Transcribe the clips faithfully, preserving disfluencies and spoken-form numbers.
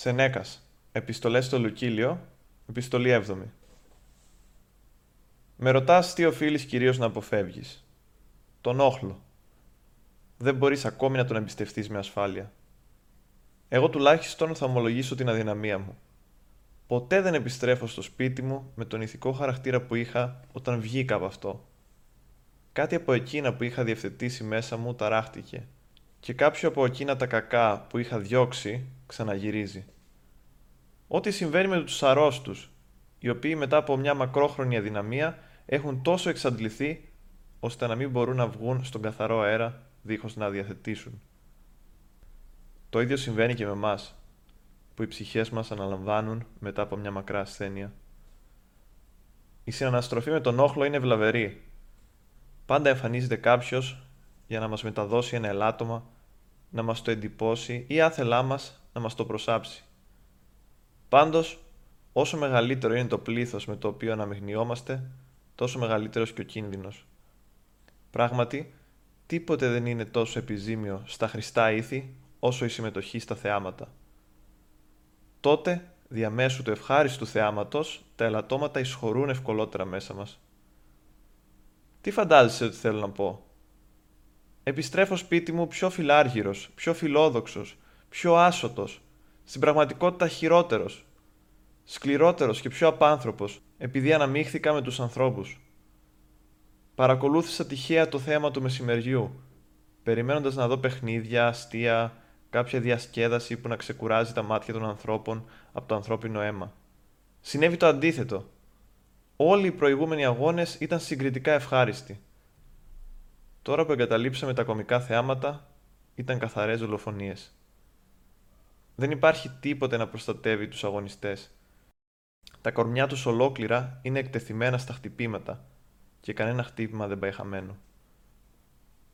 Σενέκας, επιστολές στο Λουκίλιο, επιστολή έβδομη. Με ρωτάς τι οφείλεις κυρίως να αποφεύγεις. Τον όχλο. Δεν μπορείς ακόμη να τον εμπιστευτείς με ασφάλεια. Εγώ τουλάχιστον θα ομολογήσω την αδυναμία μου. Ποτέ δεν επιστρέφω στο σπίτι μου με τον ηθικό χαρακτήρα που είχα όταν βγήκα από αυτό. Κάτι από εκείνα που είχα διευθετήσει μέσα μου ταράχτηκε και κάποιο από εκείνα τα κακά που είχα διώξει ξαναγυρίζει. Ό,τι συμβαίνει με τους αρρώστους, οι οποίοι μετά από μια μακρόχρονη αδυναμία έχουν τόσο εξαντληθεί ώστε να μην μπορούν να βγουν στον καθαρό αέρα δίχως να διαθετήσουν. Το ίδιο συμβαίνει και με εμάς, που οι ψυχές μας αναλαμβάνουν μετά από μια μακρά ασθένεια. Η συναναστροφή με τον όχλο είναι ευλαβερή. Πάντα εμφανίζεται κάποιος για να μας μεταδώσει ένα ελάττωμα, να μας το εντυπώσει ή άθελά μας να μας το προσάψει. Πάντως, όσο μεγαλύτερο είναι το πλήθος με το οποίο αναμειγνιόμαστε, τόσο μεγαλύτερος και ο κίνδυνος. Πράγματι, τίποτε δεν είναι τόσο επιζήμιο στα χρηστά ήθη, όσο η συμμετοχή στα θεάματα. Τότε, διαμέσου του ευχάριστου θεάματος, τα ελαττώματα εισχωρούν ευκολότερα μέσα μας. Τι φαντάζεσαι ότι θέλω να πω? Επιστρέφω σπίτι μου πιο φιλάργυρος, πιο φιλόδοξος, πιο άσωτος, στην πραγματικότητα χειρότερος, σκληρότερος και πιο απάνθρωπος, επειδή αναμίχθηκα με τους ανθρώπους. Παρακολούθησα τυχαία το θέαμα του μεσημεριού, περιμένοντας να δω παιχνίδια, αστεία, κάποια διασκέδαση που να ξεκουράζει τα μάτια των ανθρώπων από το ανθρώπινο αίμα. Συνέβη το αντίθετο. Όλοι οι προηγούμενοι αγώνες ήταν συγκριτικά ευχάριστοι. Τώρα που εγκαταλείψαμε τα κομικά θεάματα, ήταν καθαρές δολοφονίες. Δεν υπάρχει τίποτε να προστατεύει τους αγωνιστές. Τα κορμιά τους ολόκληρα είναι εκτεθειμένα στα χτυπήματα και κανένα χτύπημα δεν πάει χαμένο.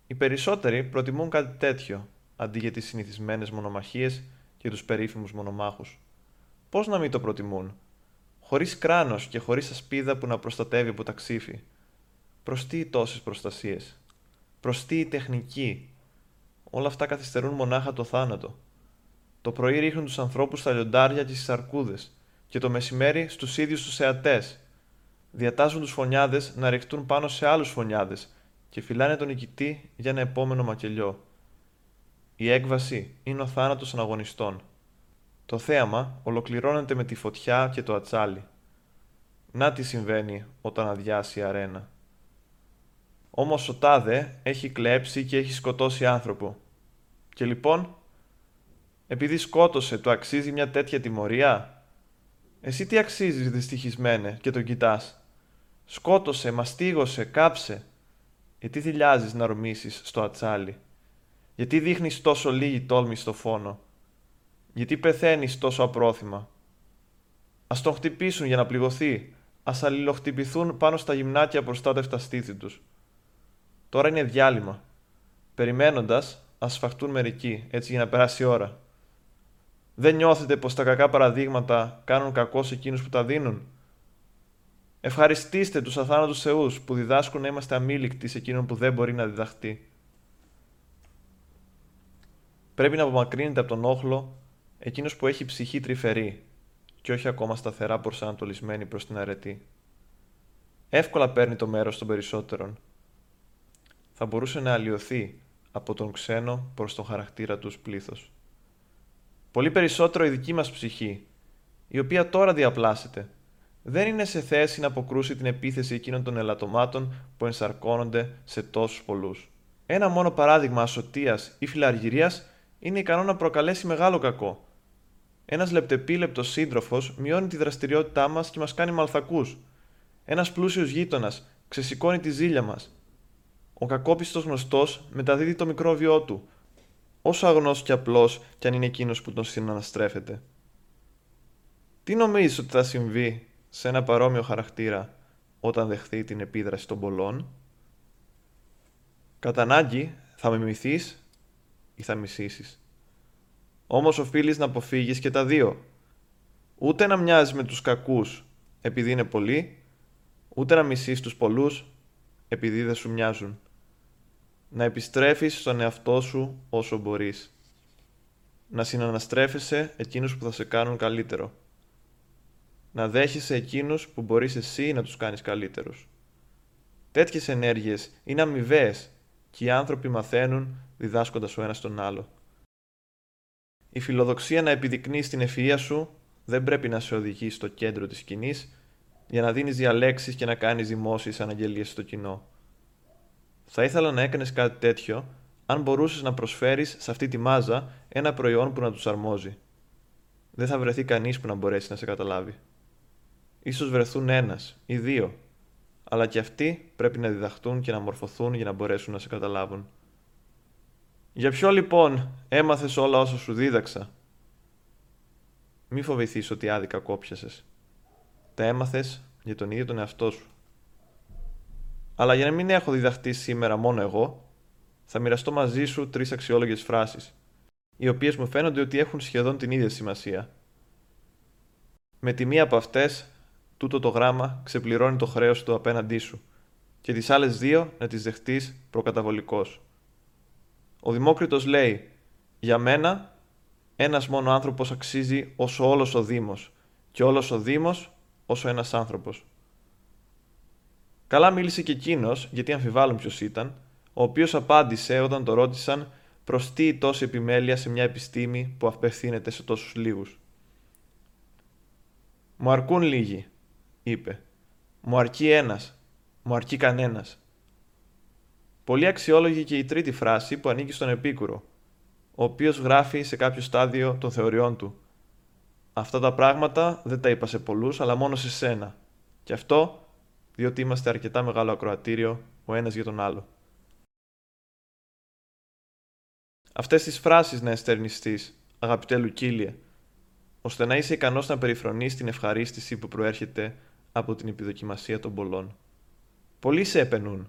Οι περισσότεροι προτιμούν κάτι τέτοιο, αντί για τις συνηθισμένες μονομαχίες και τους περίφημους μονομάχους. Πώς να μην το προτιμούν, χωρίς κράνος και χωρίς ασπίδα που να προστατεύει από τα ξύφη. Προς τι τόσες προστασίες, προς τι τεχνική. Όλα αυτά καθυστερούν μονάχα το θάνατο. Το πρωί ρίχνουν τους ανθρώπους στα λιοντάρια και στις αρκούδες και το μεσημέρι στους ίδιους τους θεατές. Διατάζουν τους φονιάδες να ρηχτούν πάνω σε άλλους φονιάδες και φυλάνε τον νικητή για ένα επόμενο μακελιό. Η έκβαση είναι ο θάνατος αγωνιστών. Το θέαμα ολοκληρώνεται με τη φωτιά και το ατσάλι. Να τι συμβαίνει όταν αδειάσει η αρένα. Όμως ο τάδε έχει κλέψει και έχει σκοτώσει άνθρωπο. Και λοιπόν, επειδή σκότωσε, του αξίζει μια τέτοια τιμωρία. Εσύ τι αξίζεις δυστυχισμένε και τον κοιτάς? Σκότωσε, μαστίγωσε, κάψε. Γιατί δειλιάζεις να ρωμήσεις στο ατσάλι? Γιατί δείχνεις τόσο λίγη τόλμη στο φόνο? Γιατί πεθαίνεις τόσο απρόθυμα? Ας τον χτυπήσουν για να πληγωθεί. Ας αλληλοχτυπηθούν πάνω στα γυμνάκια προστάτευτα στήθη τους. Τώρα είναι διάλειμμα. Περιμένοντας, ας σφαχτούν μερικοί, έτσι για να περάσει η ώρα. Δεν νιώθετε πως τα κακά παραδείγματα κάνουν κακό σε εκείνους που τα δίνουν? Ευχαριστήστε τους αθάνατους θεούς που διδάσκουν να είμαστε αμήλικτοι σε εκείνον που δεν μπορεί να διδαχτεί. Πρέπει να απομακρύνεται από τον όχλο εκείνος που έχει ψυχή τρυφερή και όχι ακόμα σταθερά προσανατολισμένη προς την αρετή. Εύκολα παίρνει το μέρος των περισσότερων. Θα μπορούσε να αλλοιωθεί από τον ξένο προς τον χαρακτήρα τους πλήθος. Πολύ περισσότερο η δική μας ψυχή, η οποία τώρα διαπλάσσεται, δεν είναι σε θέση να αποκρούσει την επίθεση εκείνων των ελαττωμάτων που ενσαρκώνονται σε τόσους πολλούς. Ένα μόνο παράδειγμα ασωτείας ή φιλαργυρίας είναι ικανό να προκαλέσει μεγάλο κακό. Ένας λεπτεπίλεπτος σύντροφος μειώνει τη δραστηριότητά μας και μας κάνει μαλθακούς. Ένας πλούσιος γείτονας ξεσηκώνει τη ζήλια μας. Ο κακόπιστος γνωστός μεταδίδει το μικρόβιό του, όσο αγνός και απλός κι αν είναι εκείνος που τον συναναστρέφεται. Τι νομίζεις ότι θα συμβεί σε ένα παρόμοιο χαρακτήρα όταν δεχθεί την επίδραση των πολλών? Κατά ανάγκη θα μιμηθείς ή θα μισήσεις. Όμως οφείλεις να αποφύγεις και τα δύο. Ούτε να μοιάζεις με τους κακούς επειδή είναι πολλοί, ούτε να μισείς τους πολλούς επειδή δεν σου μοιάζουν. Να επιστρέφεις στον εαυτό σου όσο μπορείς. να συναναστρέφεσαι εκείνους που θα σε κάνουν καλύτερο. Να δέχεσαι εκείνους που μπορείς εσύ να τους κάνεις καλύτερους. Τέτοιες ενέργειες είναι αμοιβαίες και οι άνθρωποι μαθαίνουν διδάσκοντας ο ένας τον άλλο. Η φιλοδοξία να επιδεικνύεις την ευφυΐα σου δεν πρέπει να σε οδηγεί στο κέντρο της σκηνής για να δίνεις διαλέξεις και να κάνεις δημόσιες αναγγελίες στο κοινό. Θα ήθελα να έκανες κάτι τέτοιο αν μπορούσες να προσφέρεις σε αυτή τη μάζα ένα προϊόν που να τους αρμόζει. Δεν θα βρεθεί κανείς που να μπορέσει να σε καταλάβει. Ίσως βρεθούν ένας ή δύο, αλλά και αυτοί πρέπει να διδαχτούν και να μορφωθούν για να μπορέσουν να σε καταλάβουν. Για ποιο λοιπόν έμαθες όλα όσα σου δίδαξα? Μη φοβηθείς ότι άδικα κόπιασες. Τα έμαθες για τον ίδιο τον εαυτό σου. Αλλά για να μην έχω διδαχτεί σήμερα μόνο εγώ, θα μοιραστώ μαζί σου τρεις αξιόλογες φράσεις, οι οποίες μου φαίνονται ότι έχουν σχεδόν την ίδια σημασία. Με τη μία από αυτές, τούτο το γράμμα ξεπληρώνει το χρέος του απέναντί σου και τις άλλες δύο να τις δεχτείς προκαταβολικώς. Ο Δημόκριτος λέει «Για μένα, ένας μόνο άνθρωπος αξίζει όσο όλος ο Δήμος και όλος ο Δήμος όσο ένας άνθρωπος». Καλά μίλησε και εκείνος, γιατί αμφιβάλλουν ποιος ήταν, ο οποίος απάντησε όταν το ρώτησαν προς τι τόση επιμέλεια σε μια επιστήμη που απευθύνεται σε τόσους λίγους. «Μου αρκούν λίγοι», είπε. «Μου αρκεί ένας. Μου αρκεί κανένας». Πολύ αξιόλογη και η τρίτη φράση που ανήκει στον Επίκουρο, ο οποίος γράφει σε κάποιο στάδιο των θεωριών του. «Αυτά τα πράγματα δεν τα είπα σε πολλούς, αλλά μόνο σε σένα. Και αυτό διότι είμαστε αρκετά μεγάλο ακροατήριο ο ένας για τον άλλο». Αυτές τις φράσεις να εστερνιστείς, αγαπητέ Λουκίλιε, ώστε να είσαι ικανός να περιφρονείς την ευχαρίστηση που προέρχεται από την επιδοκιμασία των πολλών. Πολλοί σε επενούν.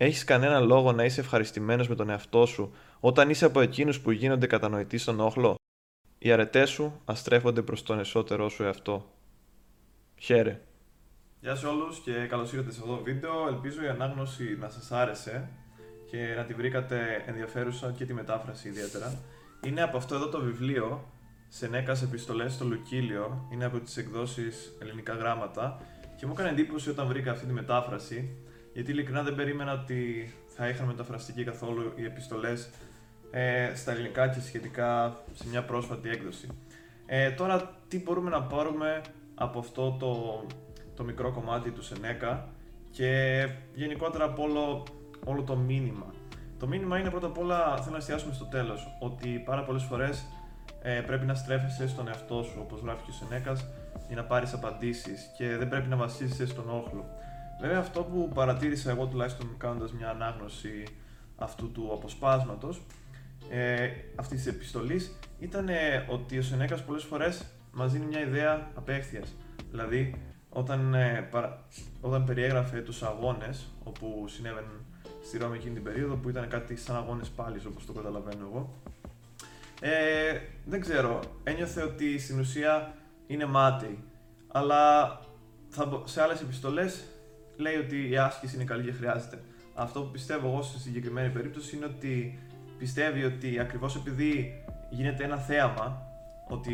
Έχεις κανένα λόγο να είσαι ευχαριστημένος με τον εαυτό σου όταν είσαι από εκείνους που γίνονται κατανοητοί στον όχλο? Οι αρετές σου αστρέφονται προς τον εσωτερό σου εαυτό. Χαίρε. Γεια σε όλους και καλώς ήρθατε σε αυτό το βίντεο. Ελπίζω η ανάγνωση να σας άρεσε και να τη βρήκατε ενδιαφέρουσα και τη μετάφραση ιδιαίτερα. Είναι από αυτό εδώ το βιβλίο, Σενέκας Επιστολές στο Λουκίλιο, είναι από τις εκδόσεις Ελληνικά Γράμματα και μου έκανε εντύπωση όταν βρήκα αυτή τη μετάφραση, γιατί ειλικρινά δεν περίμενα ότι θα είχαν μεταφραστεί καθόλου οι επιστολές ε, στα ελληνικά και σχετικά σε μια πρόσφατη έκδοση. Ε, τώρα τι μπορούμε να πάρουμε από αυτό το, το μικρό κομμάτι του Σενέκα και γενικότερα από όλο, όλο το μήνυμα. Το μήνυμα είναι πρώτα απ' όλα, θέλω να εστιάσουμε στο τέλος, ότι πάρα πολλές φορές ε, πρέπει να στρέφεσαι στον εαυτό σου, όπως γράφει και ο Σενέκας, για να πάρεις απαντήσεις και δεν πρέπει να βασίζεσαι στον όχλο. Βέβαια αυτό που παρατήρησα εγώ τουλάχιστον κάνοντας μια ανάγνωση αυτού του αποσπάσματος ε, αυτής της επιστολής ήταν ε, ότι ο Σενέκας πολλές φορές μας δίνει μια ιδέα απέχθειας. Δηλαδή όταν, ε, παρα... όταν περιέγραφε τους αγώνες όπου συνέβαιναν στη Ρώμη εκείνη την περίοδο που ήταν κάτι σαν αγώνες πάλης όπως το καταλαβαίνω εγώ ε, δεν ξέρω, ένιωθε ότι στην ουσία είναι μάταιοι, αλλά θα... σε άλλες επιστολές λέει ότι η άσκηση είναι καλή και χρειάζεται. Αυτό που πιστεύω εγώ στη συγκεκριμένη περίπτωση είναι ότι πιστεύει ότι ακριβώς επειδή γίνεται ένα θέαμα, ότι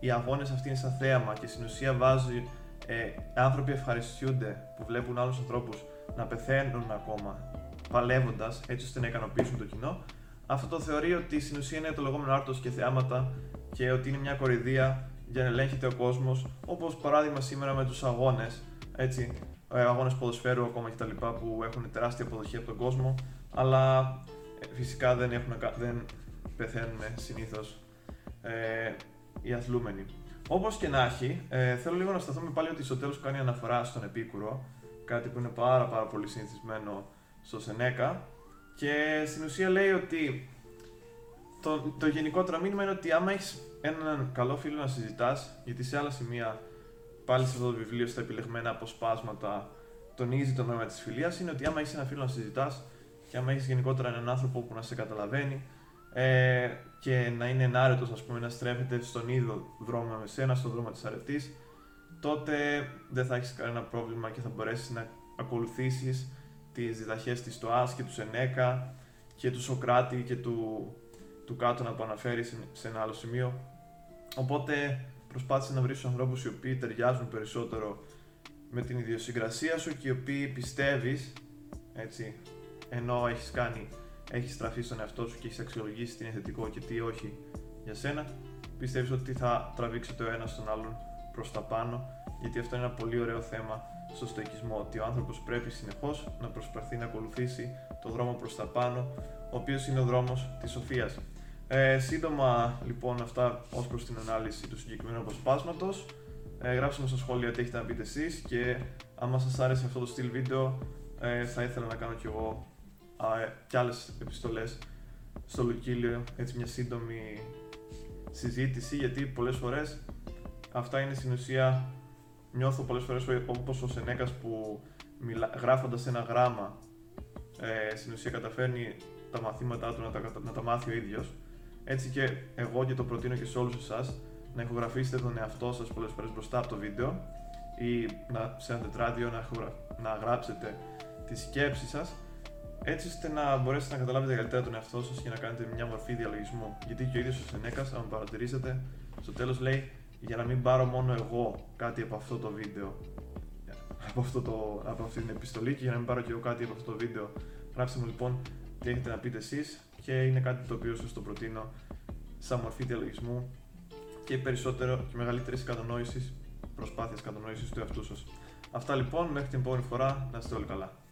οι αγώνες αυτοί είναι σαν θέαμα και στην ουσία βάζει ε, άνθρωποι ευχαριστούνται που βλέπουν άλλους ανθρώπους να πεθαίνουν ακόμα παλεύοντας έτσι ώστε να ικανοποιήσουν το κοινό, αυτό το θεωρεί ότι στην ουσία είναι το λεγόμενο άρτος και θεάματα και ότι είναι μια κορυδία για να ελέγχεται ο κόσμος, όπως παράδειγμα σήμερα με τους αγώνες, έτσι. Αγώνες ποδοσφαίρου ακόμα και τα λοιπά που έχουν τεράστια αποδοχή από τον κόσμο, αλλά φυσικά δεν, έχουν, δεν πεθαίνουν συνήθως ε, οι αθλούμενοι. Όπως και να έχει, ε, θέλω λίγο να σταθούμε πάλι ότι στο τέλος κάνει αναφορά στον Επίκουρο, κάτι που είναι πάρα πάρα πολύ συνηθισμένο στο Σενέκα, και στην ουσία λέει ότι το, το γενικότερο μήνυμα είναι ότι άμα έχεις έναν καλό φίλο να συζητάς, γιατί σε άλλα σημεία πάλι σε αυτό το βιβλίο, στα επιλεγμένα αποσπάσματα, τονίζει το νόημα της φιλίας, είναι ότι άμα έχεις ένα φίλο να συζητάς και άμα έχεις γενικότερα έναν άνθρωπο που να σε καταλαβαίνει ε, και να είναι ενάρετος, ας πούμε, να στρέφεται στον ίδιο δρόμο με σένα, στον δρόμο της αρετής, τότε δεν θα έχεις κανένα πρόβλημα και θα μπορέσεις να ακολουθήσεις τις διδαχές της Στοάς και του Σενέκα και του Σοκράτη και του του κάτω να επαναφέρει σε ένα άλλο σημείο. Οπότε προσπάθησε να βρει τους ανθρώπους οι οποίοι ταιριάζουν περισσότερο με την ιδιοσυγκρασία σου και οι οποίοι πιστεύεις, έτσι, ενώ έχεις κάνει, έχεις στραφεί στον εαυτό σου και έχεις αξιολογήσει τι είναι θετικό και τι όχι για σένα, πιστεύεις ότι θα τραβήξει το ένα στον άλλον προς τα πάνω, γιατί αυτό είναι ένα πολύ ωραίο θέμα στο στοικισμό, ότι ο άνθρωπος πρέπει συνεχώς να προσπαθεί να ακολουθήσει το δρόμο προς τα πάνω, ο οποίος είναι ο δρόμος της σοφίας. Ε, σύντομα λοιπόν αυτά ως προς την ανάλυση του συγκεκριμένου αποσπάσματος. Ε, γράψτε μας στα σχόλια τι έχετε να πείτε εσείς και άμα σας άρεσε αυτό το στυλ βίντεο, ε, θα ήθελα να κάνω κι εγώ ε, κι άλλες επιστολές στο Λουκίλιο, έτσι μια σύντομη συζήτηση, γιατί πολλές φορές αυτά είναι στην ουσία, νιώθω πολλές φορές όπως ο Σενέκας που μιλά, γράφοντας ένα γράμμα ε, στην ουσία καταφέρνει τα μαθήματά του να τα, να τα μάθει ο ίδιος. Έτσι και εγώ, και το προτείνω και σε όλους εσάς, να ηχογραφήσετε τον εαυτό σας πολλές φορές μπροστά από το βίντεο ή να, σε ένα τετράδιο να, να γράψετε τις σκέψεις σας, έτσι ώστε να μπορέσετε να καταλάβετε καλύτερα τον εαυτό σας και να κάνετε μια μορφή διαλογισμού. Γιατί και ο ίδιος ο Σενέκας, αν παρατηρήσετε, στο τέλος λέει για να μην πάρω μόνο εγώ κάτι από αυτό το βίντεο, από, αυτό το, από αυτή την επιστολή, και για να μην πάρω και εγώ κάτι από αυτό το βίντεο. Γράψτε μου λοιπόν τι έχετε να πείτε εσείς, και είναι κάτι το οποίο σας το προτείνω σαν μορφή διαλογισμού και περισσότερο και μεγαλύτερης κατανόησης, προσπάθειας κατανόησης του εαυτού σας. Αυτά λοιπόν, μέχρι την επόμενη φορά, να είστε όλοι καλά.